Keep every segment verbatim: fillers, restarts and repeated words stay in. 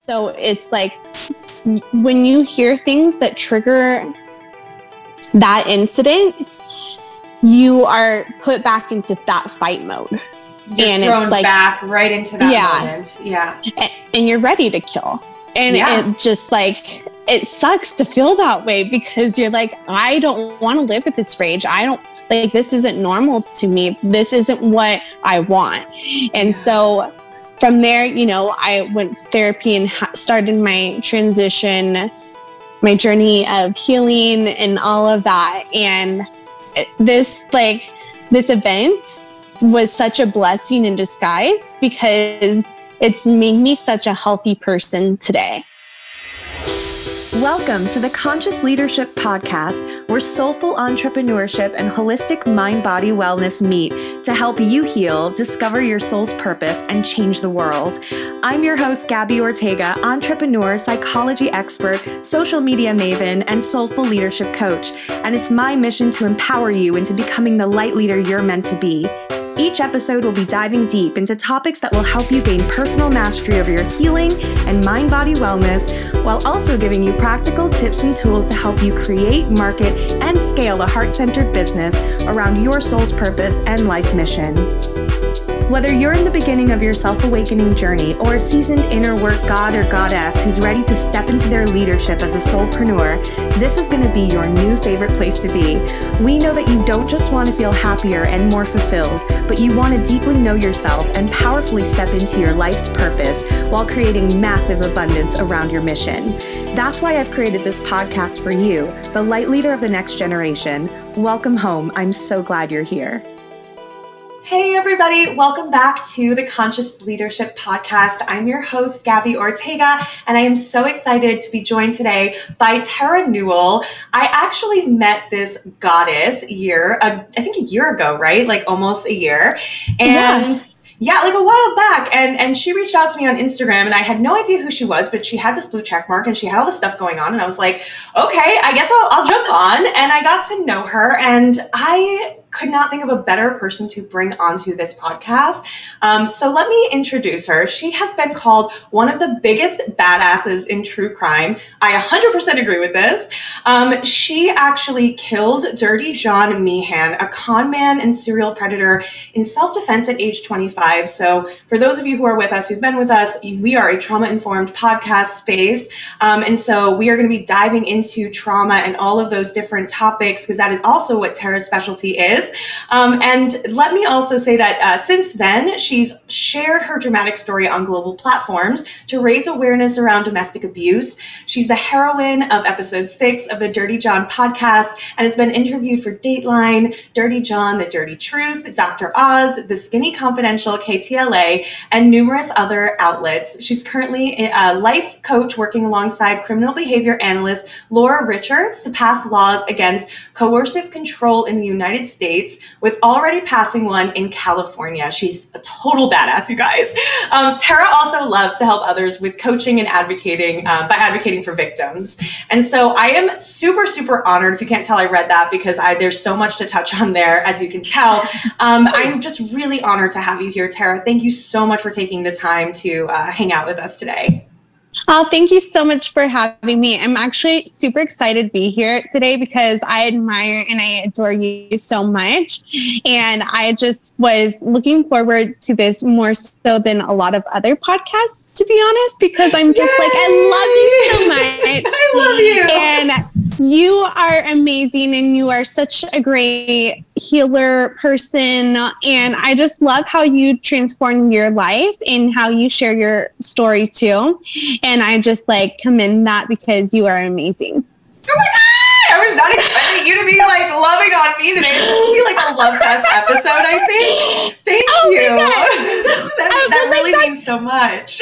So it's like when you hear things that trigger that incident, you are put back into that fight mode. You're and thrown it's like back right into that yeah, moment. Yeah. And, and you're ready to kill. And yeah. it just like, it sucks to feel that way because you're like, I don't want to live with this rage. I don't like, this isn't normal to me. This isn't what I want. And yeah. so from there, you know, I went to therapy and ha- started my transition, my journey of healing and all of that. And this, like, this event was such a blessing in disguise because it's made me such a healthy person today. Welcome to the Conscious Leadership Podcast, where soulful entrepreneurship and holistic mind-body wellness meet to help you heal, discover your soul's purpose, and change the world. I'm your host, Gabby Ortega, entrepreneur, psychology expert, social media maven, and soulful leadership coach. And it's my mission to empower you into becoming the light leader you're meant to be. Each episode will be diving deep into topics that will help you gain personal mastery over your healing and mind-body wellness, while also giving you practical tips and tools to help you create, market, and scale a heart-centered business around your soul's purpose and life mission. Whether you're in the beginning of your self-awakening journey or a seasoned inner work god or goddess who's ready to step into their leadership as a soulpreneur, this is going to be your new favorite place to be. We know that you don't just want to feel happier and more fulfilled, but you want to deeply know yourself and powerfully step into your life's purpose while creating massive abundance around your mission. That's why I've created this podcast for you, the light leader of the next generation. Welcome home. I'm so glad you're here. Hey everybody, welcome back to the Conscious Leadership Podcast. I'm your host, Gabby Ortega, and I am so excited to be joined today by Terra Newell. I actually met this goddess year, uh, I think a year ago, right? Like almost a year. And yeah. Yeah, like a while back. And and she reached out to me on Instagram and I had no idea who she was, but she had this blue check mark and she had all this stuff going on. And I was like, okay, I guess I'll, I'll jump on. And I got to know her and I could not think of a better person to bring onto this podcast. Um, so let me introduce her. She has been called one of the biggest badasses in true crime. I one hundred percent agree with this. Um, she actually killed Dirty John Meehan, a con man and serial predator, in self-defense at age twenty-five. So for those of you who are with us, who've been with us, we are a trauma-informed podcast space. Um, and so we are going to be diving into trauma and all of those different topics, because that is also what Terra's specialty is. Um, and let me also say that uh, since then, she's shared her dramatic story on global platforms to raise awareness around domestic abuse. She's the heroine of episode six of the Dirty John podcast and has been interviewed for Dateline, Dirty John, The Dirty Truth, Doctor Oz, The Skinny Confidential, K T L A, and numerous other outlets. She's currently a life coach working alongside criminal behavior analyst Laura Richards to pass laws against coercive control in the United States. States with already passing one in California. She's a total badass, you guys. Um, Terra also loves to help others with coaching and advocating uh, by advocating for victims. And so I am super, super honored. If you can't tell, I read that because I, there's so much to touch on there, as you can tell. Um, I'm just really honored to have you here, Terra. Thank you so much for taking the time to uh, hang out with us today. Oh, thank you so much for having me. I'm actually super excited to be here today because I admire and I adore you so much. And I just was looking forward to this more so than a lot of other podcasts, to be honest, because I'm just Yay! Like, I love you so much. I love you. And you are amazing and you are such a great healer person. And I just love how you transform your life and how you share your story too. And I just like commend that because you are amazing. Oh my God! I was not expecting you to be like loving on me today. This will be like a love fest episode, I think. Thank oh you. that that really like means so much.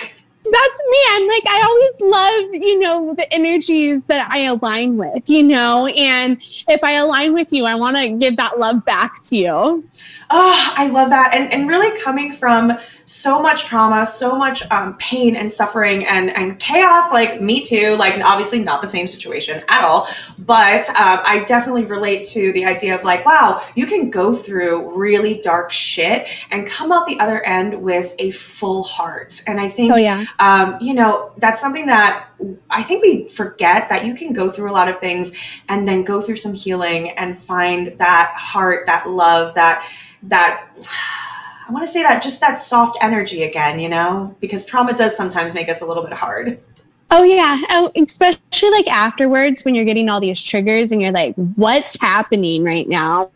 That's me. I'm like, I always love, you know, the energies that I align with, you know, and if I align with you, I want to give that love back to you. Oh, I love that. And, and really coming from so much trauma, so much um, pain and suffering and, and chaos, like me too, like obviously not the same situation at all, but um, I definitely relate to the idea of like, wow, you can go through really dark shit and come out the other end with a full heart. And I think, oh, yeah. um, you know, that's something that I think we forget, that you can go through a lot of things and then go through some healing and find that heart, that love, that, that, I want to say that just that soft energy again, you know, because trauma does sometimes make us a little bit hard. Oh yeah. Oh, especially like afterwards when you're getting all these triggers and you're like, what's happening right now?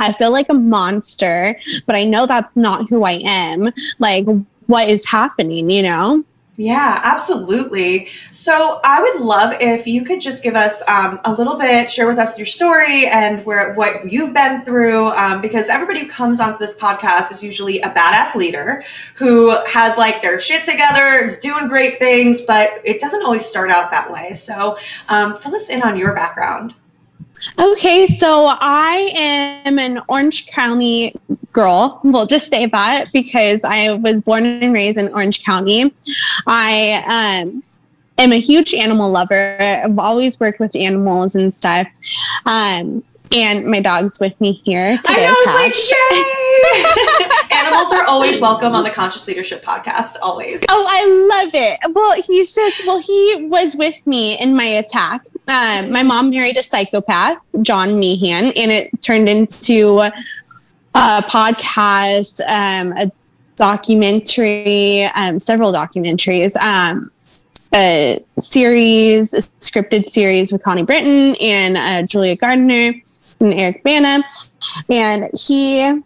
I feel like a monster, but I know that's not who I am. Like, what is happening, you know? Yeah, absolutely. So I would love if you could just give us um, a little bit, share with us your story and where what you've been through, um, because everybody who comes onto this podcast is usually a badass leader who has like their shit together, is doing great things, but it doesn't always start out that way. So um, fill us in on your background. Okay, so I am an Orange County girl. We'll just say that because I was born and raised in Orange County. I um, am a huge animal lover. I've always worked with animals and stuff. Um, and my dog's with me here today. I know, it's like, yay! Animals are always welcome on the Conscious Leadership Podcast, always. Oh, I love it. Well, he's just, well, he was with me in my attack. Um, my mom married a psychopath, John Meehan, and it turned into a podcast, um, a documentary, um, several documentaries, um, a series, a scripted series with Connie Britton and uh, Julia Gardner and Eric Bana. And he,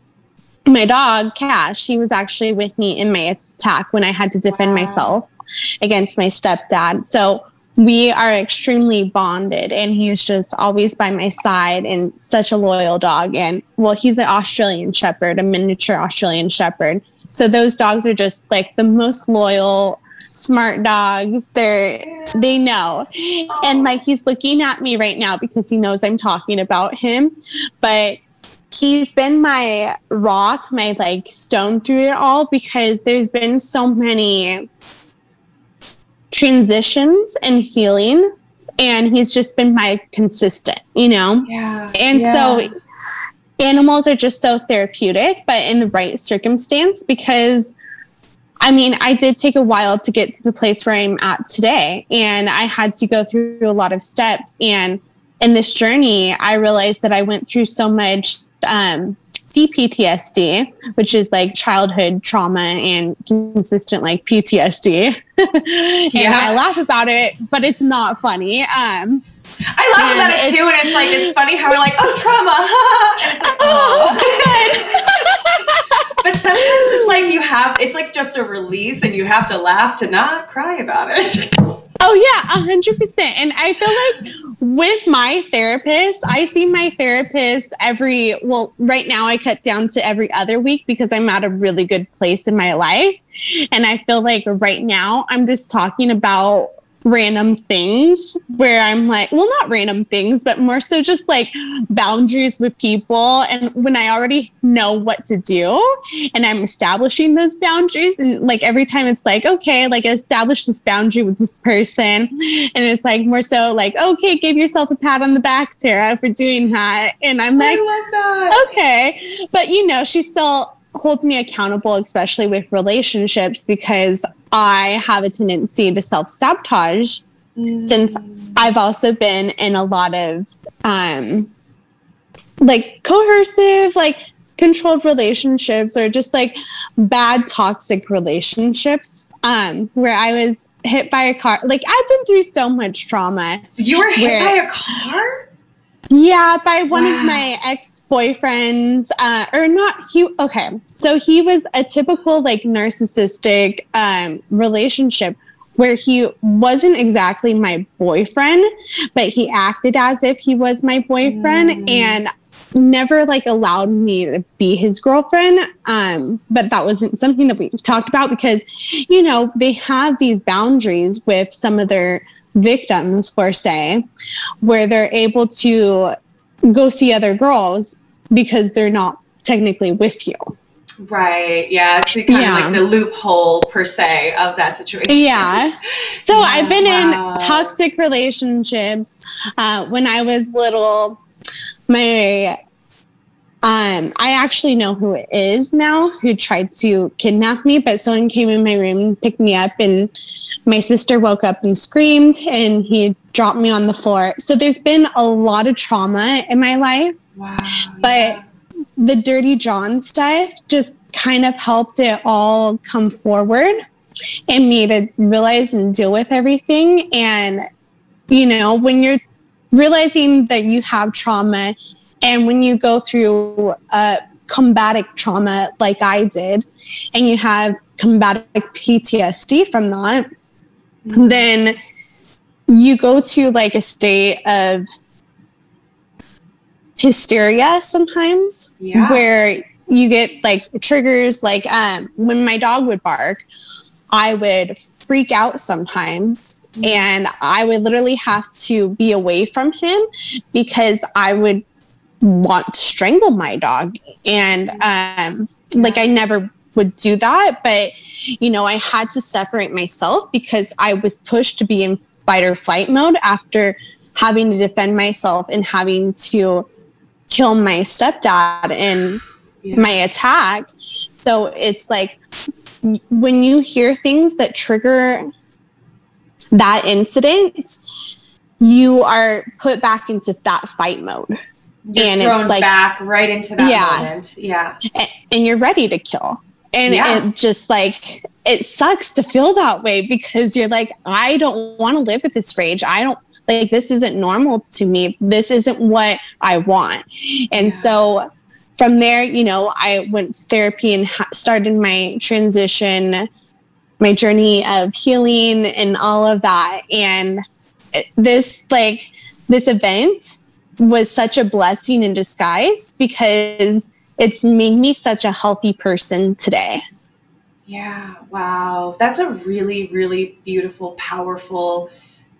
my dog, Cash, he was actually with me in my attack when I had to defend wow. myself against my stepdad. So we are extremely bonded, and he's just always by my side and such a loyal dog. And well, he's an Australian Shepherd, a miniature Australian Shepherd. So those dogs are just like the most loyal, smart dogs. They're, they know. And like, he's looking at me right now because he knows I'm talking about him, but he's been my rock, my like stone through it all, because there's been so many transitions and healing, and he's just been my consistent, you know? Yeah, and yeah. so animals are just so therapeutic, but in the right circumstance, because I mean, I did take a while to get to the place where I'm at today, and I had to go through a lot of steps. And in this journey, I realized that I went through so much um, C P T S D, which is like childhood trauma and consistent like P T S D. And yeah. I laugh about it, but it's not funny. Um, I laugh about it too, and it's like, it's funny how we're like, oh, trauma. And it's like, oh, good. But sometimes it's like you have, it's like just a release, and you have to laugh to not cry about it. Oh yeah, one hundred percent. And I feel like with my therapist, I see my therapist every, well, right now I cut down to every other week because I'm at a really good place in my life. And I feel like right now I'm just talking about random things where I'm like, well, not random things, but more so just like boundaries with people. And when I already know what to do and I'm establishing those boundaries, and like every time it's like, okay, like establish this boundary with this person. And it's like more so like, okay, give yourself a pat on the back, Tara, for doing that. And I'm like, I love that. Okay. But you know, she still holds me accountable, especially with relationships, because I have a tendency to self-sabotage mm. since I've also been in a lot of um, like coercive, like controlled relationships, or just like bad toxic relationships um, where I was hit by a car. Like I've been through so much trauma. You were hit where, by a car? Yeah, by one wow. of my ex-boyfriends, uh, or not, he, okay. So he was a typical like narcissistic um, relationship where he wasn't exactly my boyfriend, but he acted as if he was my boyfriend mm. and never like allowed me to be his girlfriend. Um, but that wasn't something that we talked about because, you know, they have these boundaries with some of their victims, per se, where they're able to go see other girls because they're not technically with you. Right. Yeah. It's kind yeah. of like the loophole per se of that situation. Yeah. So yeah, I've been wow. in toxic relationships. Uh, when I was little, my, um, I actually know who it is now who tried to kidnap me, but someone came in my room and picked me up, and my sister woke up and screamed, and he dropped me on the floor. So there's been a lot of trauma in my life. Wow. But yeah. the Dirty John stuff just kind of helped it all come forward and made it realize and deal with everything. And, you know, when you're realizing that you have trauma, and when you go through uh, combative trauma like I did, and you have combative P T S D from that, mm-hmm. then you go to like a state of hysteria sometimes, yeah. where you get like triggers. Like um, when my dog would bark, I would freak out sometimes, mm-hmm. and I would literally have to be away from him because I would want to strangle my dog. And um, like I never would do that, but you know, I had to separate myself because I was pushed to be in fight or flight mode after having to defend myself and having to kill my stepdad in yeah. my attack. So it's like when you hear things that trigger that incident, you are put back into that fight mode. You're and thrown it's like back right into that yeah, moment. Yeah. And, and you're ready to kill. And yeah. it just like, it sucks to feel that way because you're like, I don't want to live with this rage. I don't like, this isn't normal to me. This isn't what I want. And yeah. so from there, you know, I went to therapy and ha- started my transition, my journey of healing and all of that. And this, like this event was such a blessing in disguise because it's made me such a healthy person today. Yeah. Wow. That's a really, really beautiful, powerful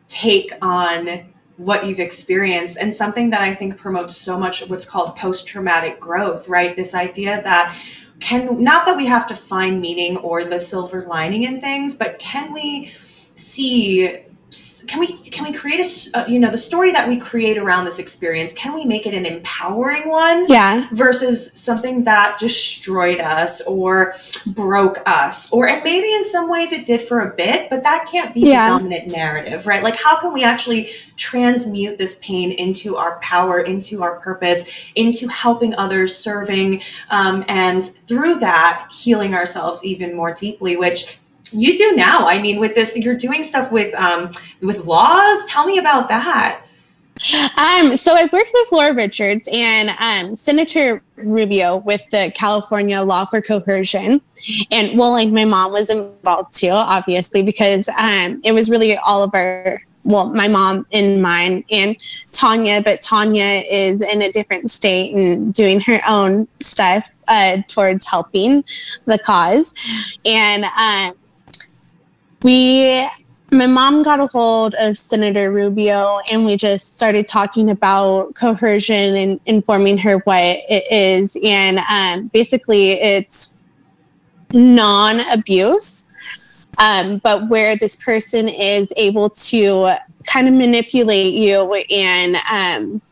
take on what you've experienced, and something that I think promotes so much of what's called post-traumatic growth, right? This idea that can, not that we have to find meaning or the silver lining in things, but can we see Can we can we create a, uh, you know, the story that we create around this experience, can we make it an empowering one? Yeah. Versus something that destroyed us or broke us, or, and maybe in some ways it did for a bit, but that can't be yeah. the dominant narrative, right? Like, how can we actually transmute this pain into our power, into our purpose, into helping others, serving, um, and through that, healing ourselves even more deeply, which you do now. I mean, with this, you're doing stuff with um, with laws. Tell me about that. Um, so I worked with Laura Richards and um, Senator Rubio with the California law for coercion. And well, like my mom was involved too, obviously, because um, it was really all of our, well, my mom and mine and Tanya, but Tanya is in a different state and doing her own stuff uh, towards helping the cause. And, um, We, my mom got a hold of Senator Rubio, and we just started talking about coercion and informing her what it is. And um, basically, it's non-abuse, um, but where this person is able to kind of manipulate you and um,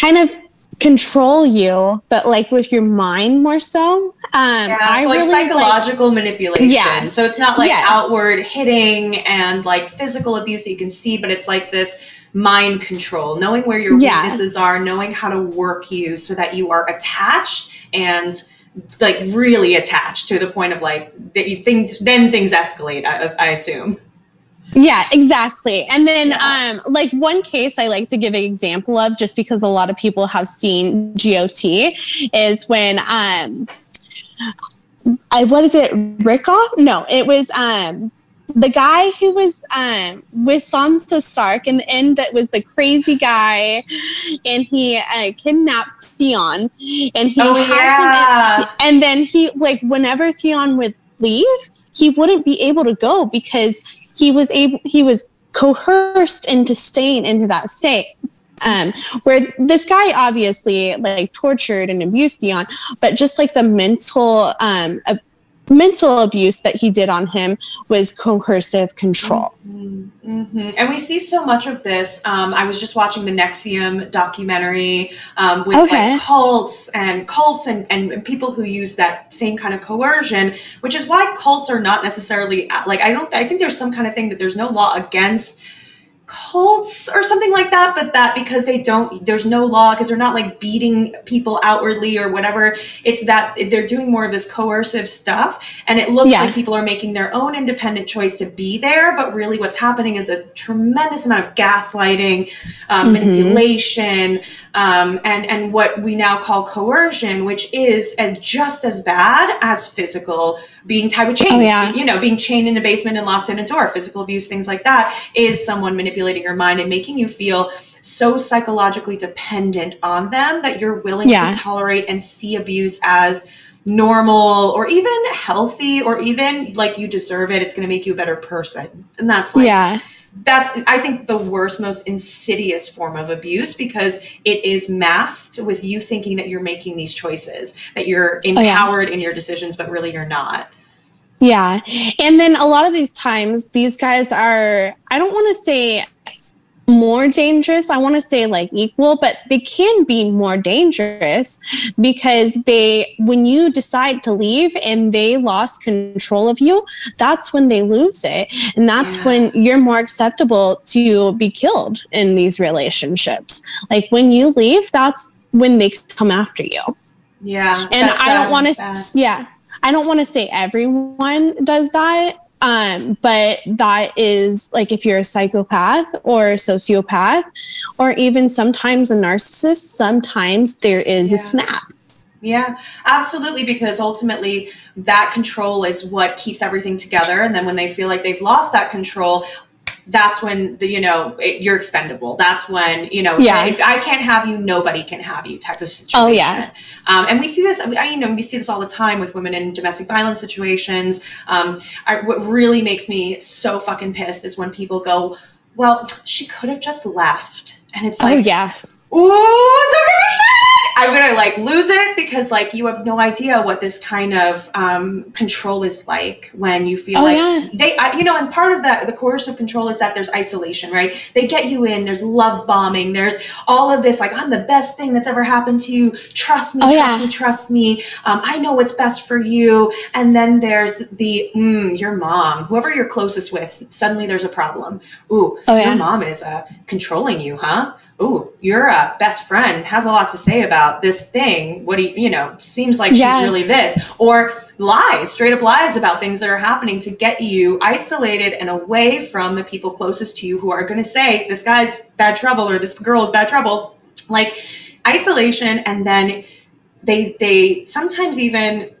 kind of control you, but like with your mind more so. Um, yeah, so I like really psychological like, manipulation. Yeah. So it's not like yes. outward hitting and like physical abuse that you can see, but it's like this mind control, knowing where your yeah. weaknesses are, knowing how to work you so that you are attached and like really attached to the point of like that you think then things escalate, I, I assume. Yeah, exactly. And then yeah. um, like one case I like to give an example of, just because a lot of people have seen G O T, is when, um, I what is it, Rickoff? No, it was um, the guy who was um, with Sansa Stark in the end, that was the crazy guy, and he uh, kidnapped Theon. And he oh, yeah. him, and then he, like whenever Theon would leave, he wouldn't be able to go because He was able. He was coerced into staying into that state. Um, where this guy obviously like tortured and abused Dion, but just like the mental um, ab- mental abuse that he did on him was coercive control. Mm-hmm. Mm-hmm. And we see so much of this. Um, I was just watching the N X I V M documentary um, with okay. like, cults and cults and, and people who use that same kind of coercion, which is why cults are not necessarily like, I don't, I think there's some kind of thing that there's no law against cults or something like that, but that because they don't, there's no law because they're not like beating people outwardly or whatever. It's that they're doing more of this coercive stuff. And it looks yeah. like people are making their own independent choice to be there. But really what's happening is a tremendous amount of gaslighting, um, mm-hmm. manipulation, um, and, and what we now call coercion, which is as just as bad as physical being tied with chains, oh, yeah. you know, being chained in the basement and locked in a door, physical abuse, things like that, is someone manipulating your mind and making you feel so psychologically dependent on them that you're willing yeah. to tolerate and see abuse as normal or even healthy or even like you deserve it. It's going to make you a better person. And that's like, yeah. that's, I think, the worst, most insidious form of abuse, because it is masked with you thinking that you're making these choices, that you're empowered oh, yeah. in your decisions, but really you're not. Yeah. And then a lot of these times, these guys are, I don't want to say more dangerous. I want to say like equal, but they can be more dangerous because they, when you decide to leave and they lost control of you, that's when they lose it. And that's yeah. when you're more acceptable to be killed in these relationships. Like when you leave, that's when they come after you. Yeah. And I don't want to, yeah, I don't want to say everyone does that. Um, but that is like if you're a psychopath or a sociopath, or even sometimes a narcissist, sometimes there is yeah. a snap. Yeah, absolutely. Because ultimately that control is what keeps everything together. And then when they feel like they've lost that control, that's when the, you know, it, you're expendable. That's when, you know, yeah. if I can't have you, nobody can have you type of situation. Oh, yeah. Um, and we see this, I, you know, we see this all the time with women in domestic violence situations. Um, I, what really makes me so fucking pissed is when people go, well, she could have just left. And it's like, oh, yeah. Ooh, it's I'm going to like lose it, because like you have no idea what this kind of um, control is like when you feel oh, like yeah. they, I, you know, and part of that, the coercive control is that there's isolation, right? They get you in, there's love bombing, there's all of this, like I'm the best thing that's ever happened to you. Trust me, oh, trust yeah. me, trust me. Um, I know what's best for you. And then there's the, mm, your mom, whoever you're closest with, suddenly there's a problem. Ooh, oh, your yeah. mom is uh, controlling you, huh? Ooh, your uh, best friend has a lot to say about this thing. What do you, you know, seems like yeah. she's really this. Or lies, straight up lies about things that are happening to get you isolated and away from the people closest to you who are going to say, this guy's bad trouble or this girl is bad trouble. Like isolation. And then they, they sometimes even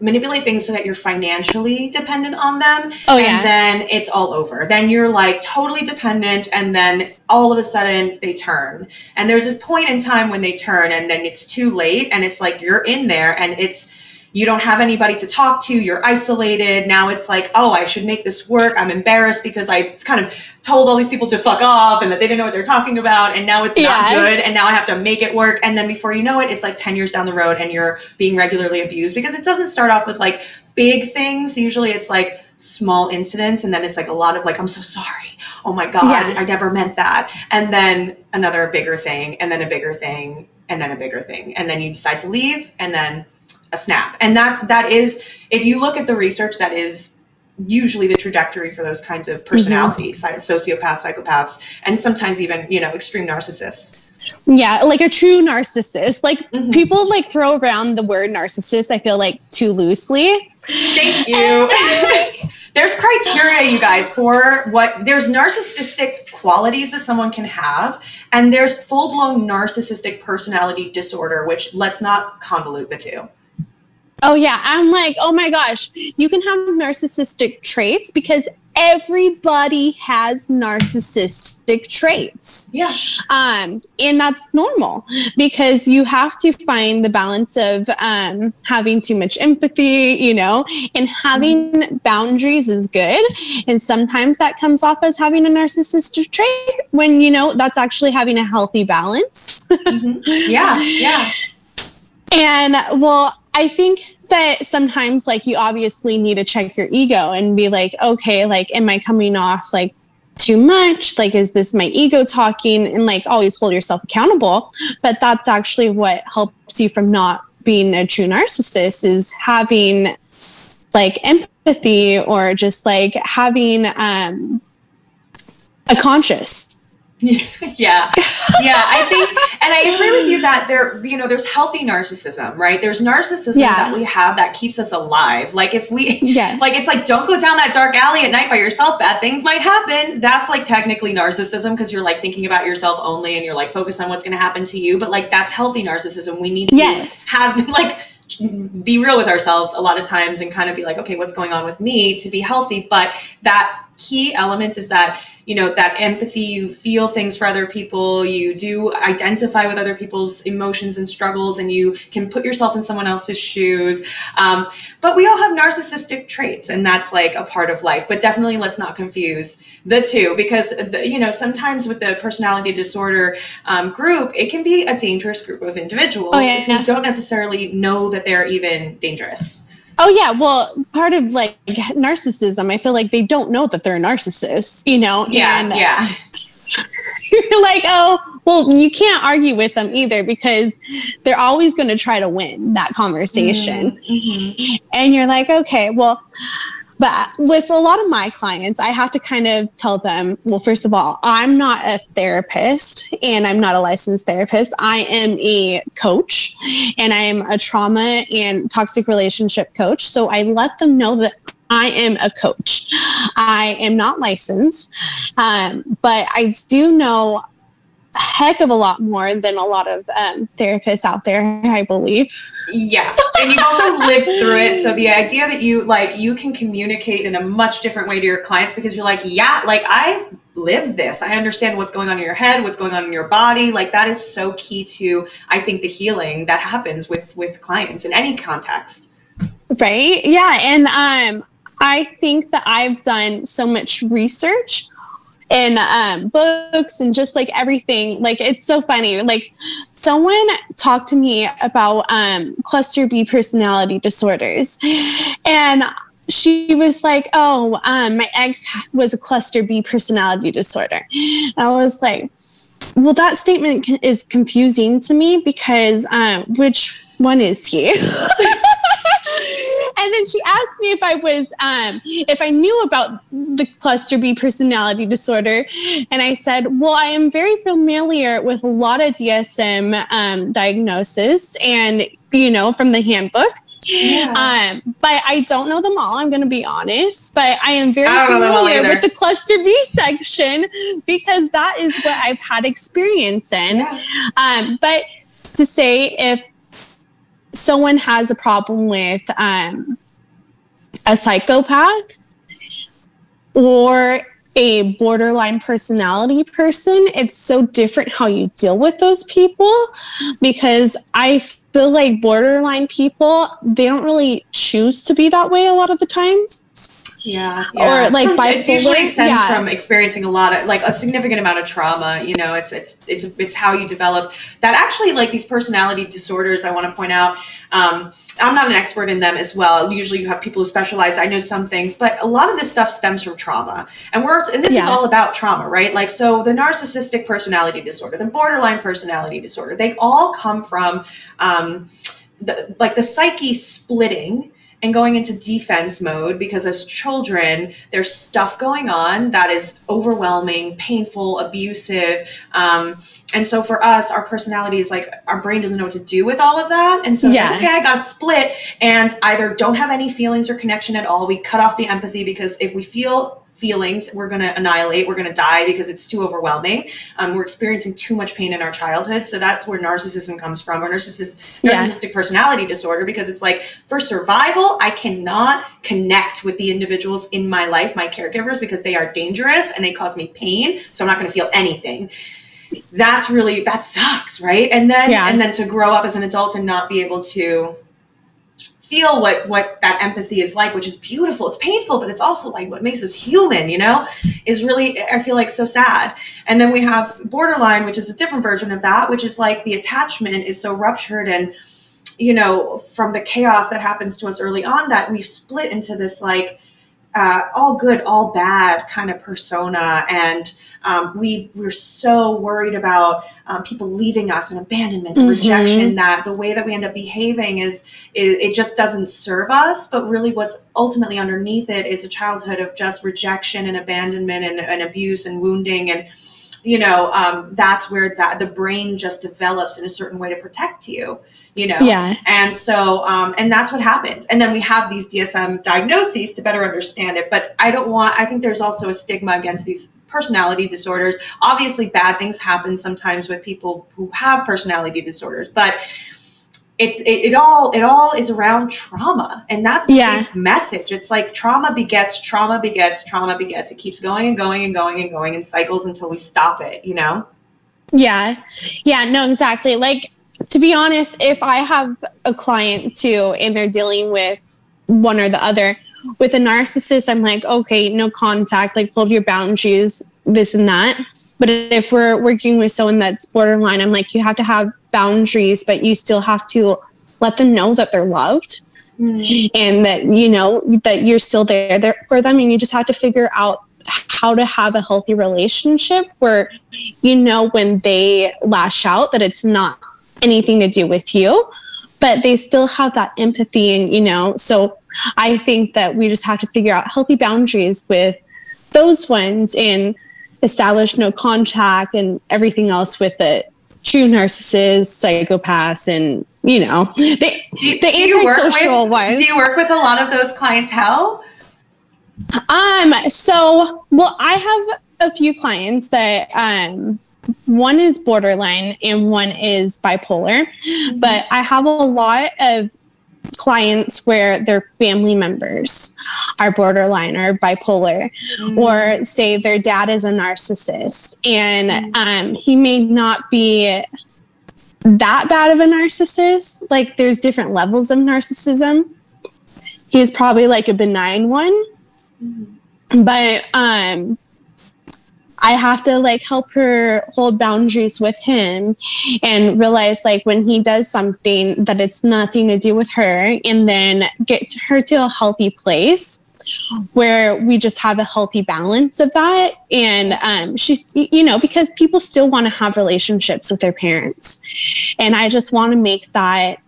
manipulate things so that you're financially dependent on them. Oh, and yeah. then it's all over. Then you're like totally dependent. And then all of a sudden they turn. And there's a point in time when they turn and then it's too late. And it's like, you're in there and it's, you don't have anybody to talk to. You're isolated. Now it's like, oh, I should make this work. I'm embarrassed because I kind of told all these people to fuck off and that they didn't know what they're talking about. And now it's yeah. not good. And now I have to make it work. And then before you know it, it's like ten years down the road and you're being regularly abused, because it doesn't start off with like big things. Usually it's like small incidents. And then it's like a lot of like, I'm so sorry. Oh my God, yeah. I never meant that. And then another bigger thing, and then a bigger thing, and then a bigger thing. And then you decide to leave, and then a snap. And that's, that is, if you look at the research, that is usually the trajectory for those kinds of personalities, mm-hmm. sociopaths, psychopaths, and sometimes even, you know, extreme narcissists. Yeah. Like a true narcissist. Like mm-hmm. people like throw around the word narcissist, I feel like, too loosely. Thank you. There's criteria, you guys, for what, there's narcissistic qualities that someone can have, and there's full-blown narcissistic personality disorder, which let's not convolute the two. Oh, yeah. I'm like, oh, my gosh, you can have narcissistic traits because everybody has narcissistic traits. Yeah. Um, and that's normal because you have to find the balance of um, having too much empathy, you know, and having mm-hmm. boundaries is good. And sometimes that comes off as having a narcissistic trait when, you know, that's actually having a healthy balance. Mm-hmm. Yeah. Yeah. And well, I think that sometimes like you obviously need to check your ego and be like, okay, like, am I coming off like too much? Like, is this my ego talking? And like always hold yourself accountable. But that's actually what helps you from not being a true narcissist is having like empathy or just like having um, a conscience. Yeah. Yeah. I think, and I agree with you that there, you know, there's healthy narcissism, right? There's narcissism yeah. that we have that keeps us alive. Like if we, yes. like, it's like, don't go down that dark alley at night by yourself. Bad things might happen. That's like technically narcissism. Cause you're like thinking about yourself only and you're like focused on what's going to happen to you. But like, that's healthy narcissism. We need to yes. have like, be real with ourselves a lot of times and kind of be like, okay, what's going on with me to be healthy. But that key element is that, you know, that empathy, you feel things for other people, you do identify with other people's emotions and struggles, and you can put yourself in someone else's shoes. Um, but we all have narcissistic traits, and that's like a part of life. But definitely let's not confuse the two, because, the, you know, sometimes with the personality disorder um, group, it can be a dangerous group of individuals oh, yeah, who yeah. don't necessarily know that they're even dangerous. Oh, yeah. Well, part of like narcissism, I feel like they don't know that they're a narcissist, you know? Yeah. And, yeah. You're like, oh, well, you can't argue with them either because they're always going to try to win that conversation. Mm-hmm. And you're like, okay, well, but with a lot of my clients, I have to kind of tell them, well, first of all, I'm not a therapist and I'm not a licensed therapist. I am a coach and I am a trauma and toxic relationship coach. So I let them know that I am a coach. I am not licensed, um, but I do know a heck of a lot more than a lot of um, therapists out there, I believe. Yeah. And you've also lived through it. So the idea that you like, you can communicate in a much different way to your clients because you're like, yeah, like I live this. I understand what's going on in your head, what's going on in your body. Like that is so key to, I think, the healing that happens with, with clients in any context. Right. Yeah. And um, I think that I've done so much research and um, books and just like everything. Like, it's so funny. Like someone talked to me about um, cluster B personality disorders. And she was like, oh, um, my ex was a cluster B personality disorder. And I was like, well, that statement is confusing to me because um, which one is he? And then she asked me if I was, um, if I knew about the cluster B personality disorder. And I said, well, I am very familiar with a lot of D S M um, diagnosis and, you know, from the handbook. Yeah. Um, but I don't know them all, I'm going to be honest, but I am very I familiar with the cluster B section because that is what I've had experience in. Yeah. Um, but to say if someone has a problem with um, a psychopath or a borderline personality person, it's so different how you deal with those people because I feel like borderline people, they don't really choose to be that way a lot of the times. Yeah, yeah. Or like bipolar. It usually stems yeah. from experiencing a lot of like a significant amount of trauma. You know, it's it's it's it's how you develop that. Actually, like these personality disorders, I want to point out. Um, I'm not an expert in them as well. Usually, you have people who specialize. I know some things, but a lot of this stuff stems from trauma, and we're and this yeah. is all about trauma, right? Like, so the narcissistic personality disorder, the borderline personality disorder, they all come from um, the, like the psyche splitting and going into defense mode because as children, there's stuff going on that is overwhelming, painful, abusive. Um, and so for us, our personality is like, our brain doesn't know what to do with all of that. And so, yeah. okay, I got to split and either don't have any feelings or connection at all. We cut off the empathy because if we feel feelings. We're going to annihilate. We're going to die because it's too overwhelming. Um, we're experiencing too much pain in our childhood. So that's where narcissism comes from, or narcissist, yeah. narcissistic personality disorder, because it's like, for survival, I cannot connect with the individuals in my life, my caregivers, because they are dangerous and they cause me pain. So I'm not going to feel anything. That's really, that sucks, right? And then, yeah. and then to grow up as an adult and not be able to feel what what that empathy is like, which is beautiful. It's painful, but it's also like what makes us human, you know, is really, I feel like, so sad. And then we have borderline, which is a different version of that, which is like the attachment is so ruptured and, you know, from the chaos that happens to us early on, that we've split into this like uh, all good, all bad kind of persona. And um, we, we're so worried about Um, people leaving us and abandonment, mm-hmm. rejection, that the way that we end up behaving is, is it just doesn't serve us. But really what's ultimately underneath it is a childhood of just rejection and abandonment and, and abuse and wounding. And, you know, um, that's where that the brain just develops in a certain way to protect you, you know? Yeah. And so, um, and that's what happens. And then we have these D S M diagnoses to better understand it. But I don't want, I think there's also a stigma against these personality disorders. Obviously bad things happen sometimes with people who have personality disorders, but it's, it, it all, it all is around trauma. And that's the yeah. big message. It's like trauma begets trauma begets trauma begets. It keeps going and going and going and going in cycles until we stop it, you know? Yeah. Yeah, no, exactly. Like, to be honest, if I have a client too, and they're dealing with one or the other, with a narcissist, I'm like, okay, no contact, like hold your boundaries, this and that. But if we're working with someone that's borderline, I'm like, you have to have boundaries, but you still have to let them know that they're loved mm. and that, you know, that you're still there, there for them. And you just have to figure out how to have a healthy relationship where, you know, when they lash out, that it's not anything to do with you, but they still have that empathy. And, you know, so I think that we just have to figure out healthy boundaries with those ones and establish no contact and everything else with it. True narcissists, psychopaths, and, you know, the, do, the do antisocial with, ones. Do you work with a lot of those clientele? Um, so, well, I have a few clients that, um, one is borderline and one is bipolar, mm-hmm. but I have a lot of clients where their family members are borderline or bipolar, mm-hmm. or say their dad is a narcissist, and mm-hmm. um, he may not be that bad of a narcissist. Like, there's different levels of narcissism. He's probably like a benign one, mm-hmm. but um, I have to like help her hold boundaries with him and realize like when he does something that it's nothing to do with her, and then get her to a healthy place where we just have a healthy balance of that. And um, she's, you know, because people still want to have relationships with their parents. And I just want to make that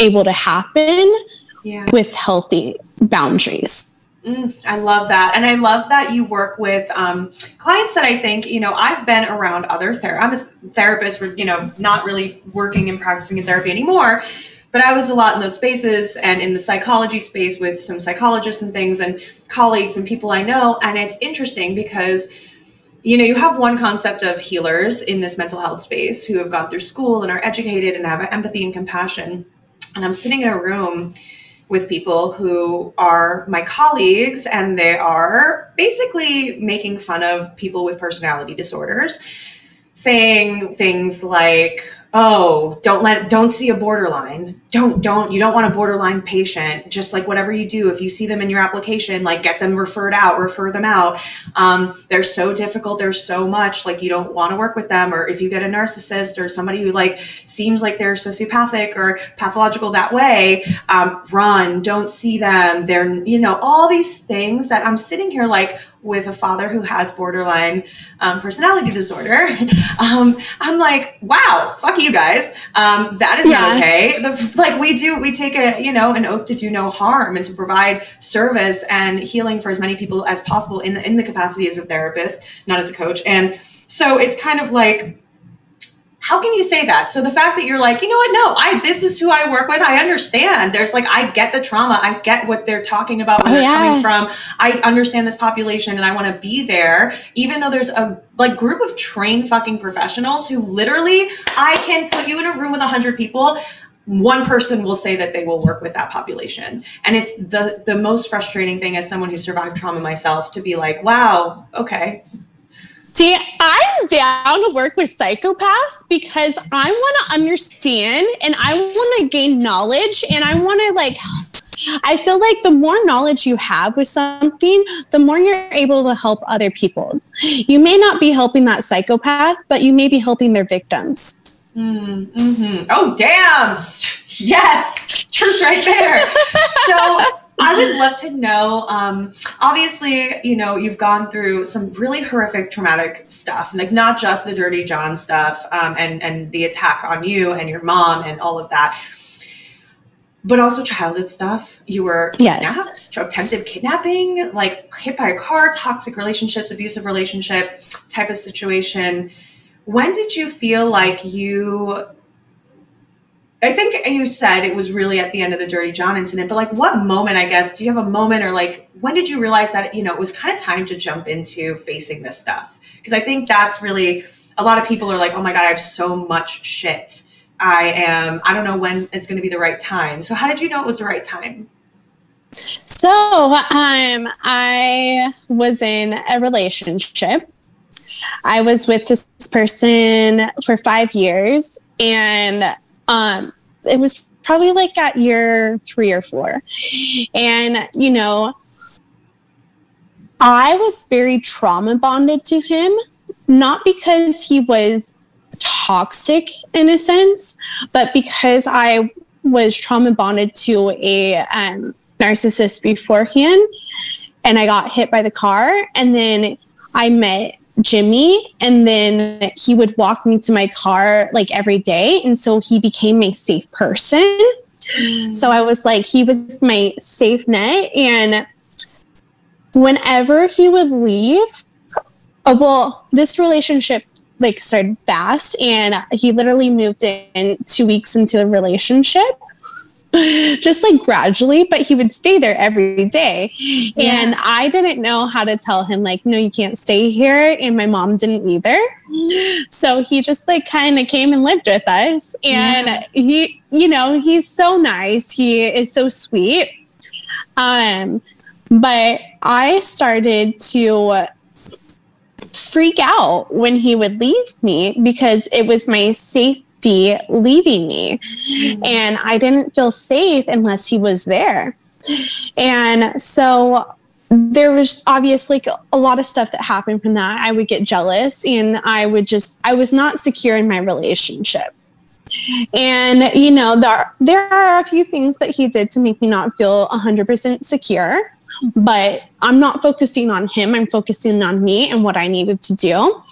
able to happen yeah. with healthy boundaries. Mm, I love that. And I love that you work with um, clients that I think, you know, I've been around other therapists. I'm a therapist, you know, not really working and practicing in therapy anymore, but I was a lot in those spaces and in the psychology space with some psychologists and things and colleagues and people I know. And it's interesting because, you know, you have one concept of healers in this mental health space who have gone through school and are educated and have empathy and compassion. And I'm sitting in a room with people who are my colleagues, and they are basically making fun of people with personality disorders, saying things like, oh, don't let, don't see a borderline. Don't, don't, you don't want a borderline patient. Just like whatever you do, if you see them in your application, like get them referred out, refer them out. Um, they're so difficult. There's so much, like you don't want to work with them. Or if you get a narcissist or somebody who like seems like they're sociopathic or pathological that way, um, run, don't see them. They're, you know, all these things that I'm sitting here like, with a father who has borderline um, personality disorder, um, I'm like, wow, fuck you guys. Um, that is yeah. not okay. The, like we do, we take a, you know, an oath to do no harm and to provide service and healing for as many people as possible in the, in the capacity as a therapist, not as a coach. And so it's kind of like, how can you say that? So the fact that you're like, you know what? No, I, this is who I work with. I understand. There's like, I get the trauma. I get what they're talking about, where oh, they're yeah. coming from. I understand this population and I want to be there, even though there's a like group of trained fucking professionals who literally, I can put you in a room with a hundred people. One person will say that they will work with that population. And it's the, the most frustrating thing as someone who survived trauma myself to be like, wow, okay. See, I'm down to work with psychopaths because I want to understand and I want to gain knowledge and I want to like, I feel like the more knowledge you have with something, the more you're able to help other people. You may not be helping that psychopath, but you may be helping their victims. Mm-hmm. Oh, damn. Yes. Truth right there. So I would love to know, um, obviously, you know, you've gone through some really horrific traumatic stuff, like not just the Dirty John stuff, um, and, and the attack on you and your mom and all of that, but also childhood stuff. You were yes. kidnapped, attempted kidnapping, like hit by a car, toxic relationships, abusive relationship type of situation. When did you feel like you, I think you said it was really at the end of the Dirty John incident, but like what moment, I guess, do you have a moment or like, when did you realize that, you know, it was kind of time to jump into facing this stuff? Because I think that's really, a lot of people are like, oh my God, I have so much shit. I am, I don't know when it's going to be the right time. So how did you know it was the right time? So um, I was in a relationship. I was with this person for five years and um, it was probably like at year three or four. And, you know, I was very trauma bonded to him, not because he was toxic in a sense, but because I was trauma bonded to a um, narcissist beforehand and I got hit by the car and then I met Jimmy, and then he would walk me to my car like every day, and so he became a safe person. Mm. So I was like, he was my safe net, and whenever he would leave, oh, well, this relationship like started fast, and he literally moved in two weeks into the relationship, just like gradually, but he would stay there every day. Yeah. And I didn't know how to tell him like, no, you can't stay here. And my mom didn't either. So he just like kind of came and lived with us. And yeah. he, you know, he's so nice. He is so sweet. Um, but I started to freak out when he would leave me because it was my safe leaving me. And I didn't feel safe unless he was there. And so there was obviously a lot of stuff that happened from that. I would get jealous and I would just, I was not secure in my relationship. And, you know, there, there are a few things that he did to make me not feel one hundred percent secure, but I'm not focusing on him. I'm focusing on me and what I needed to do.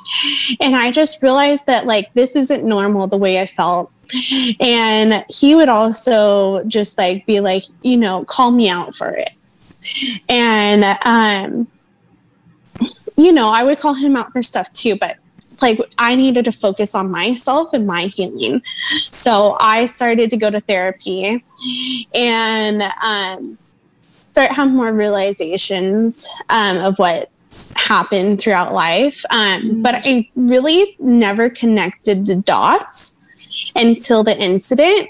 And I just realized that like, this isn't normal the way I felt. And he would also just like, be like, you know, call me out for it. And, um, you know, I would call him out for stuff too, but like I needed to focus on myself and my healing. So I started to go to therapy and, um, have more realizations um, of what happened throughout life. Um, but I really never connected the dots until the incident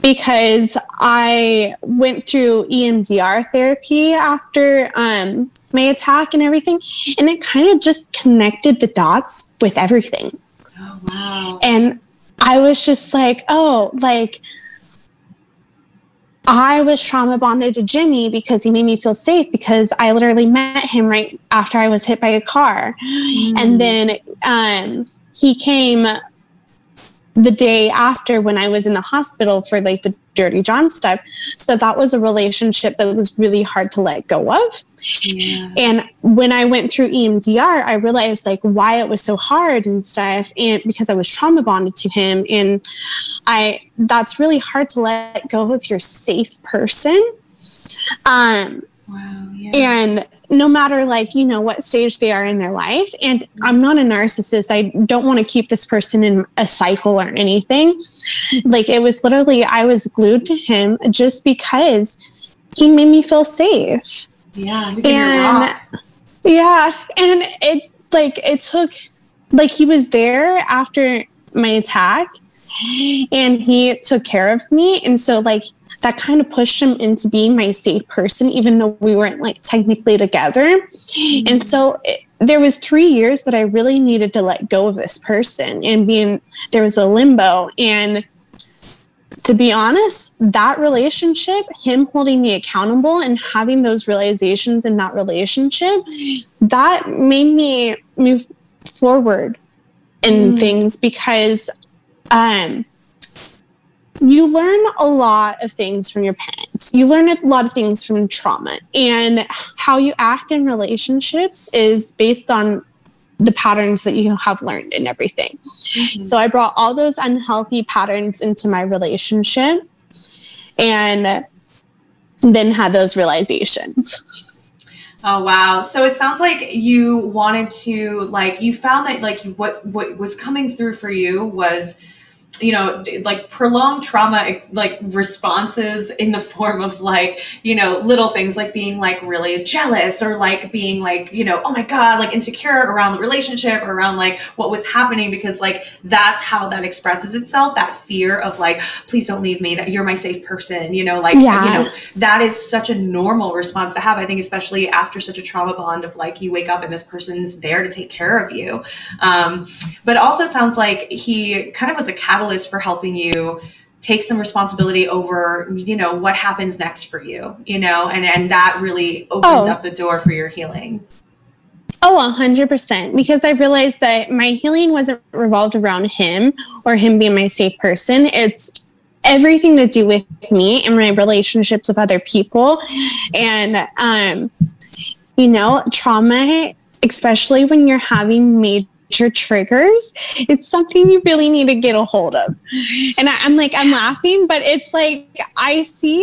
because I went through E M D R therapy after um, my attack and everything. And it kind of just connected the dots with everything. Oh, wow. And I was just like, oh, like, I was trauma bonded to Jimmy because he made me feel safe because I literally met him right after I was hit by a car. Mm. And then um, he came the day after when I was in the hospital for like the Dirty John stuff. So that was a relationship that was really hard to let go of. Yeah. And when I went through E M D R, I realized like why it was so hard and stuff, and because I was trauma bonded to him. And I, that's really hard to let go of your safe person. Um, wow, yeah. And no matter like, you know, what stage they are in their life. And I'm not a narcissist. I don't want to keep this person in a cycle or anything. Like, it was literally, I was glued to him just because he made me feel safe. Yeah. And yeah. And it's like, it took, like, he was there after my attack and he took care of me. And so like, that kind of pushed him into being my safe person, even though we weren't like technically together. Mm-hmm. And so it, there was three years that I really needed to let go of this person and being, there was a limbo. And to be honest, that relationship, him holding me accountable and having those realizations in that relationship, that made me move forward in mm. things, because um, you learn a lot of things from your parents. You learn a lot of things from trauma, and how you act in relationships is based on the patterns that you have learned and everything. Mm-hmm. So I brought all those unhealthy patterns into my relationship and then had those realizations. Oh, wow. So it sounds like you wanted to, like, you found that like what, what was coming through for you was, you know, like prolonged trauma, like responses in the form of like, you know, little things like being like really jealous, or like being like, you know, oh my God, like insecure around the relationship or around like what was happening, because like, that's how that expresses itself. That fear of like, please don't leave me, that you're my safe person, you know, like, yeah. you know, that is such a normal response to have. I think, especially after such a trauma bond of like, you wake up and this person's there to take care of you. Um, but also sounds like he kind of was a catalyst for helping you take some responsibility over, you know, what happens next for you, you know, and, and that really opened oh. up the door for your healing. Oh, a hundred percent. Because I realized that my healing wasn't revolved around him or him being my safe person. It's everything to do with me and my relationships with other people. And, um, you know, trauma, especially when you're having major your triggers, it's something you really need to get a hold of. And I, I'm like, I'm laughing, but it's like, I see,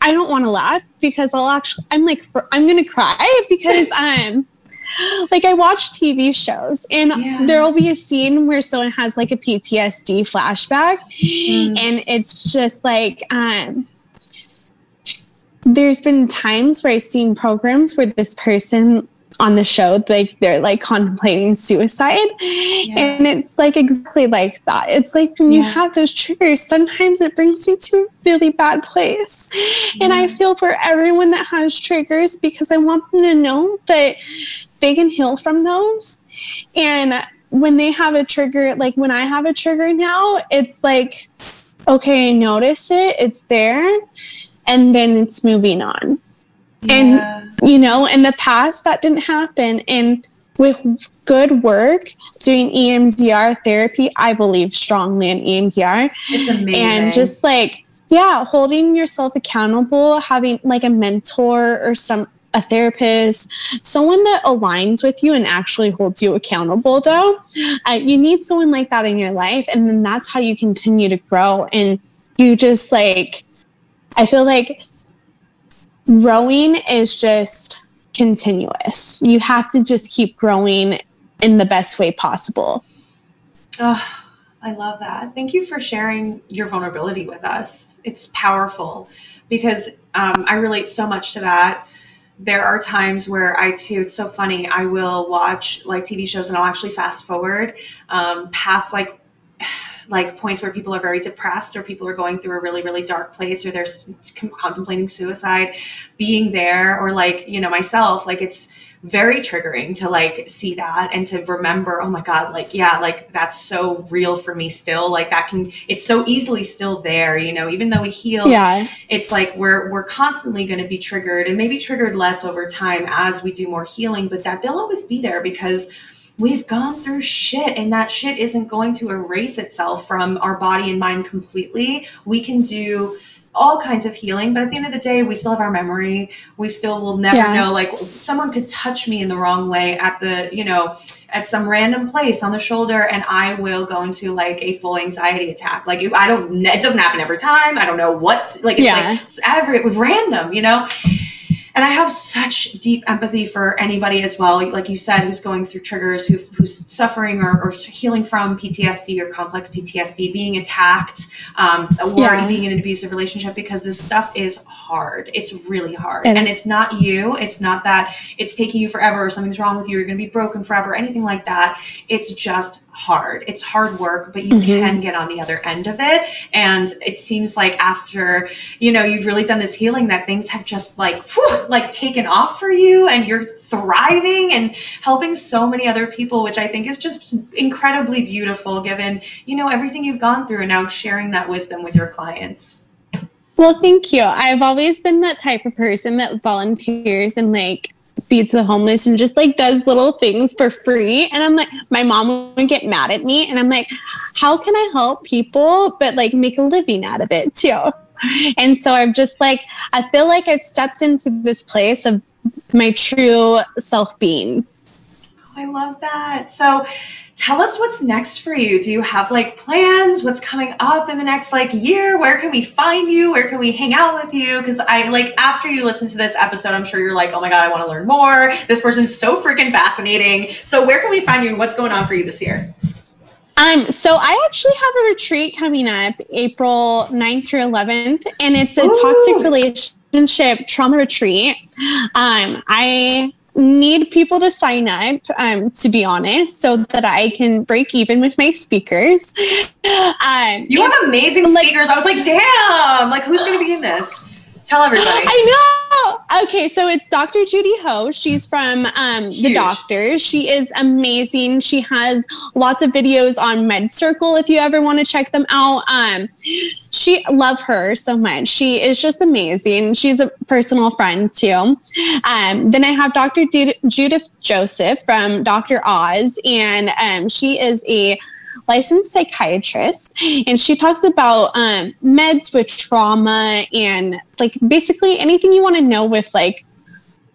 I don't want to laugh because I'll actually, I'm like, for, I'm going to cry because I'm like, I watch T V shows and yeah. there'll be a scene where someone has like a P T S D flashback. Mm. And it's just like, um, there's been times where I've seen programs where this person on the show, like they're like contemplating suicide. Yeah. And it's like exactly like that. It's like when yeah. you have those triggers, sometimes it brings you to a really bad place. Yeah. And I feel for everyone that has triggers, because I want them to know that they can heal from those. And when they have a trigger, like when I have a trigger now, it's like, okay, I notice it, it's there, and then it's moving on. Yeah. And, you know, in the past that didn't happen. And with good work, doing E M D R therapy, I believe strongly in E M D R. It's amazing. And just like, yeah, holding yourself accountable, having like a mentor or some, a therapist, someone that aligns with you and actually holds you accountable though. Uh, you need someone like that in your life. And then that's how you continue to grow. And you just like, I feel like, growing is just continuous. You have to just keep growing in the best way possible. Oh, I love that. Thank you for sharing your vulnerability with us. It's powerful because um, I relate so much to that. There are times where I too, it's so funny, I will watch like T V shows and I'll actually fast forward um, past like like points where people are very depressed or people are going through a really, really dark place or they're contemplating suicide, being there, or like, you know, myself, like it's very triggering to like see that and to remember, oh my God, like, yeah, like that's so real for me still. Like that can, it's so easily still there, you know, even though we heal, yeah. it's like, we're, we're constantly going to be triggered, and maybe triggered less over time as we do more healing, but that they'll always be there because we've gone through shit, and that shit isn't going to erase itself from our body and mind completely. We can do all kinds of healing, but at the end of the day, we still have our memory. We still will never yeah. know, like someone could touch me in the wrong way at the, you know, at some random place on the shoulder, and I will go into like a full anxiety attack. Like I don't, it doesn't happen every time. I don't know what's like, it's yeah. like it's every, random, you know? And I have such deep empathy for anybody as well, like you said, who's going through triggers, who, who's suffering or, or healing from P T S D or complex P T S D, being attacked um, or yeah. being in an abusive relationship, because this stuff is hard. It's really hard. And, and it's, it's not you. It's not that it's taking you forever or something's wrong with you. You're going to be broken forever, anything like that. It's just hard. It's hard work, but you mm-hmm. can get on the other end of it. And it seems like after, you know, you've really done this healing, that things have just like, whew, like taken off for you, and you're thriving and helping so many other people, which I think is just incredibly beautiful given, you know, everything you've gone through and now sharing that wisdom with your clients. Well, thank you. I've always been that type of person that volunteers and like feeds the homeless and just like does little things for free. And I'm like, my mom would get mad at me, and I'm like, how can I help people but like make a living out of it too? And so I'm just like, I feel like I've stepped into this place of my true self being. Oh, I love that. So tell us what's next for you. Do you have like plans? What's coming up in the next like year? Where can we find you? Where can we hang out with you? Because I like after you listen to this episode, I'm sure you're like, oh my God, I want to learn more. This person's so freaking fascinating. So where can we find you? What's going on for you this year? Um, so I actually have a retreat coming up April ninth through eleventh, and it's a Ooh. toxic relationship trauma retreat. Um, I need people to sign up, um, to be honest, so that I can break even with my speakers. Um, you have amazing speakers. Like, I was like, damn, like who's going to be in this? Tell everybody. I know. Okay. So it's Doctor Judy Ho. She's from um, The Doctor. She is amazing. She has lots of videos on Med Circle if you ever want to check them out. Um, she love her so much. She is just amazing. She's a personal friend too. Um, then I have Doctor D- Judith Joseph from Doctor Oz, and um, she is a licensed psychiatrist, and she talks about um, meds with trauma and like basically anything you want to know with like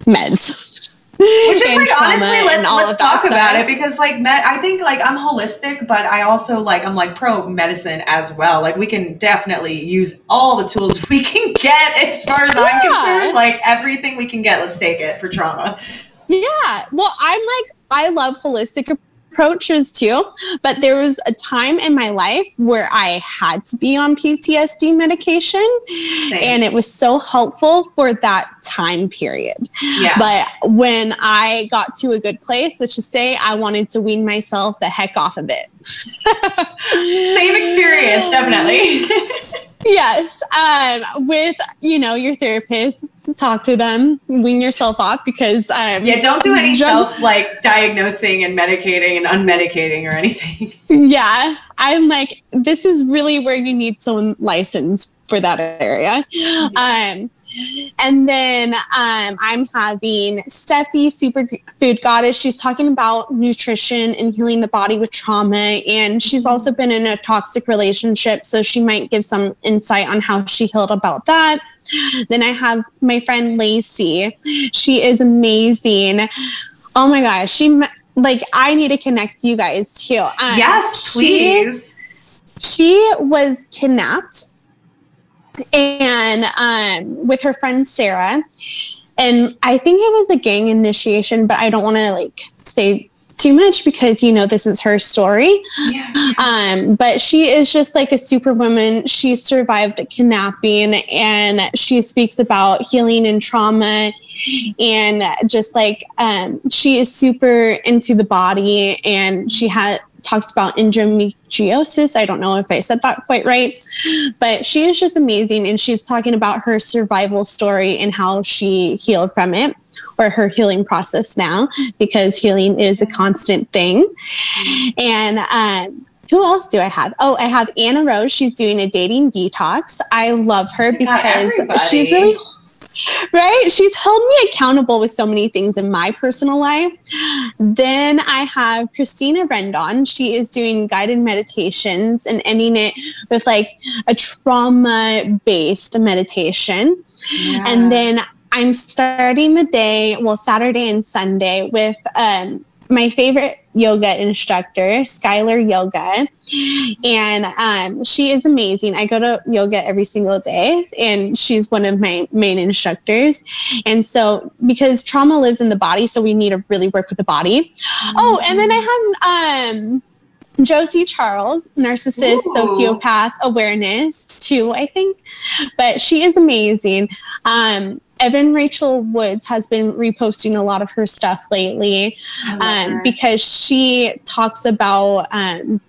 meds. Which is like, honestly, let's let's talk about it, because like med, I think like I'm holistic, but I also like I'm like pro medicine as well. Like we can definitely use all the tools we can get as far as yeah. I'm concerned. Like everything we can get, let's take it for trauma. Yeah. Well, I'm like I love holistic approaches too, but there was a time in my life where I had to be on P T S D medication. Same. And it was so helpful for that time period. Yeah. But when I got to a good place, let's just say I wanted to wean myself the heck off of it. Same experience, definitely. Yes. Um, with, you know, your therapist, talk to them, wean yourself off, because um, yeah, don't do any drug- self like diagnosing and medicating and unmedicating or anything. Yeah. I'm like, this is really where you need someone licensed for that area. Um, and then um, I'm having Steffi, Super Food Goddess. She's talking about nutrition and healing the body with trauma. And she's also been in a toxic relationship, so she might give some insight on how she healed about that. Then I have my friend Lacey. She is amazing. Oh my gosh. She like, I need to connect you guys too. Um, yes, please. She, she was kidnapped, and um, with her friend Sarah, and I think it was a gang initiation, but I don't want to like say too much because, you know, this is her story. Yeah, yeah. Um, but she is just like a superwoman. She survived kidnapping, and she speaks about healing and trauma, and just like um, she is super into the body, and she had talks about endometriosis. I don't know if I said that quite right, but she is just amazing. And she's talking about her survival story and how she healed from it, or her healing process now, because healing is a constant thing. And um, who else do I have? Oh, I have Anna Rose. She's doing a dating detox. I love her because she's really right. She's held me accountable with so many things in my personal life. Then I have Christina Rendon. She is doing guided meditations and ending it with like a trauma-based meditation. Yeah. And then I'm starting the day, well, Saturday and Sunday with um, my favorite yoga instructor, Skylar Yoga, and um, she is amazing. I go to yoga every single day, and she's one of my main instructors. And so, because trauma lives in the body, so we need to really work with the body. Mm-hmm. Oh, and then I have um, Josie Charles, narcissist, Ooh. sociopath awareness too, I think, but she is amazing. Um, Evan Rachel Woods has been reposting a lot of her stuff lately um, because she talks about um,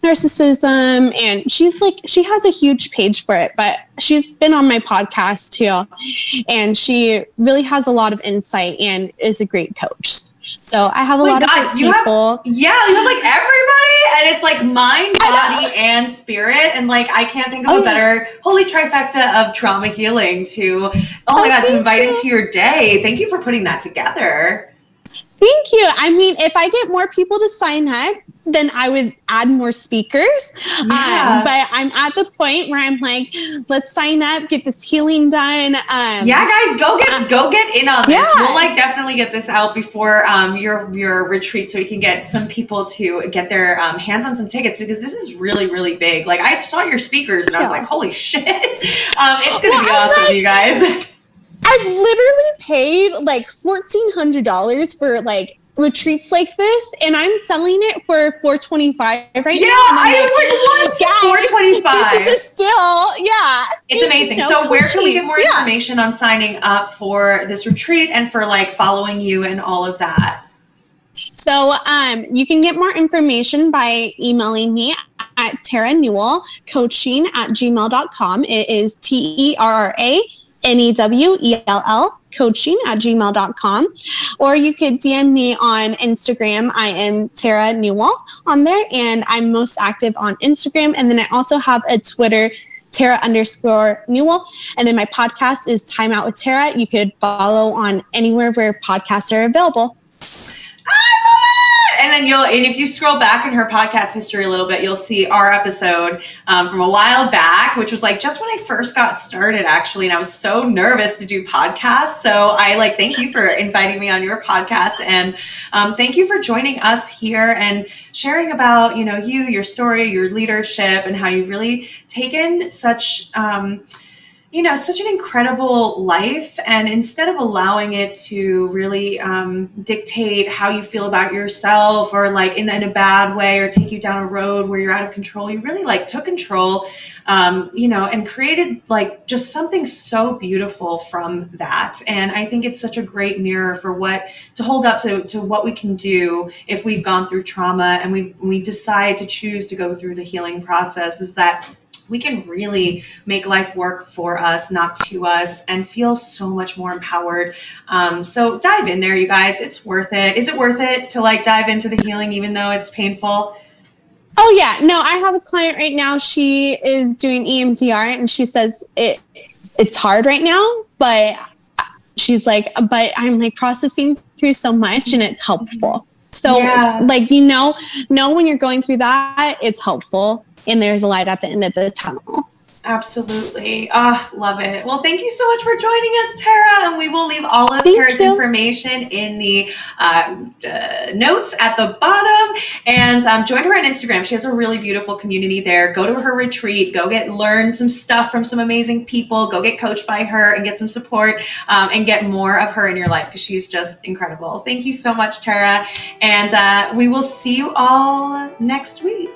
narcissism, and she's like, she has a huge page for it, but she's been on my podcast too. And she really has a lot of insight and is a great coach. So I have a oh lot God, of you people. Have, yeah, you have like everybody, and it's like mind, body, and spirit. And like, I can't think of oh, a better holy trifecta of trauma healing to, oh my oh, God, to invite you. into your day. Thank you for putting that together. Thank you. I mean, if I get more people to sign up, then I would add more speakers. Yeah. Um, but I'm at the point where I'm like, let's sign up, get this healing done. Um, yeah, guys, go get uh, go get in on this. Yeah. We'll like definitely get this out before um, your your retreat, so we can get some people to get their um, hands on some tickets, because this is really really big. Like, I saw your speakers and I was like, holy shit, um, it's gonna well, be I'm awesome, like- you guys. I've literally paid like fourteen hundred dollars for like retreats like this, and I'm selling it for four twenty-five right yeah, now. Yeah, I was like, what? four twenty-five This is a still, yeah. It's amazing. No so retreat. Where can we get more yeah. information on signing up for this retreat and for like following you and all of that? So um, you can get more information by emailing me at Terra Newell Coaching at gmail dot com. It is T E R R A N E W E L L coaching at gmail dot com, or you could D M me on Instagram. I am Terra Newell on there, and I'm most active on Instagram. And then I also have a Twitter, Terra underscore Newell. And then my podcast is Time Out with Terra. You could follow on anywhere where podcasts are available. And then you'll, and if you scroll back in her podcast history a little bit, you'll see our episode um, from a while back, which was like just when I first got started, actually. And I was so nervous to do podcasts. So I like, thank you for inviting me on your podcast. And um, thank you for joining us here and sharing about, you know, you, your story, your leadership, and how you've really taken such, um, you know, such an incredible life, and instead of allowing it to really um, dictate how you feel about yourself, or like in, in a bad way, or take you down a road where you're out of control, you really like took control, um, you know, and created like just something so beautiful from that. And I think it's such a great mirror for what to hold up to, to what we can do if we've gone through trauma and we we decide to choose to go through the healing process, is that we can really make life work for us, not to us, and feel so much more empowered. Um, so dive in there, you guys. It's worth it. Is it worth it to like dive into the healing, even though it's painful? Oh yeah. No, I have a client right now. She is doing E M D R, and she says it it's hard right now, but she's like, but I'm like processing through so much, and it's helpful. So yeah. like, you know, know when you're going through that, it's helpful. And there's a light at the end of the tunnel. Absolutely. Ah, oh, love it. Well, thank you so much for joining us, Terra. And we will leave all of thank Tara's you. information in the uh, uh, notes at the bottom. And um, join her on Instagram. She has a really beautiful community there. Go to her retreat. Go get learn some stuff from some amazing people. Go get coached by her and get some support, um, and get more of her in your life, because she's just incredible. Thank you so much, Terra. And uh, we will see you all next week.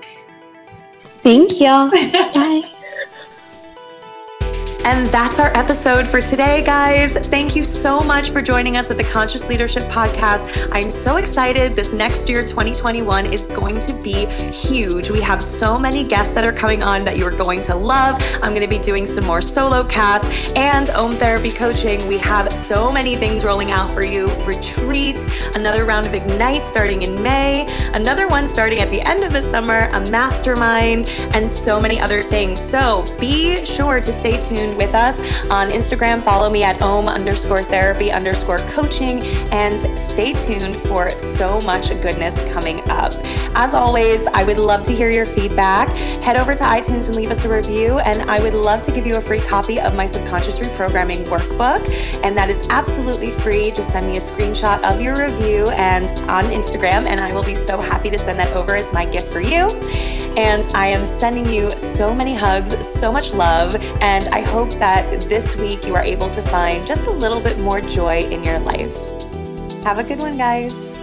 Thank y'all. Bye. And that's our episode for today, guys. Thank you so much for joining us at the Conscious Leadership Podcast. I'm so excited. This next year, twenty twenty-one, is going to be huge. We have so many guests that are coming on that you are going to love. I'm going to be doing some more solo casts and home therapy coaching. We have so many things rolling out for you. Retreats, another round of Ignite starting in May, another one starting at the end of the summer, a mastermind, and so many other things. So be sure to stay tuned connection with us on Instagram. Follow me at om underscore therapy underscore coaching, and stay tuned for so much goodness coming up. As always, I would love to hear your feedback. Head over to iTunes and leave us a review, and I would love to give you a free copy of my subconscious reprogramming workbook, and that is absolutely free. Just send me a screenshot of your review and on Instagram, and I will be so happy to send that over as my gift for you. And I am sending you so many hugs, so much love, and I hope that this week you are able to find just a little bit more joy in your life. Have a good one, guys.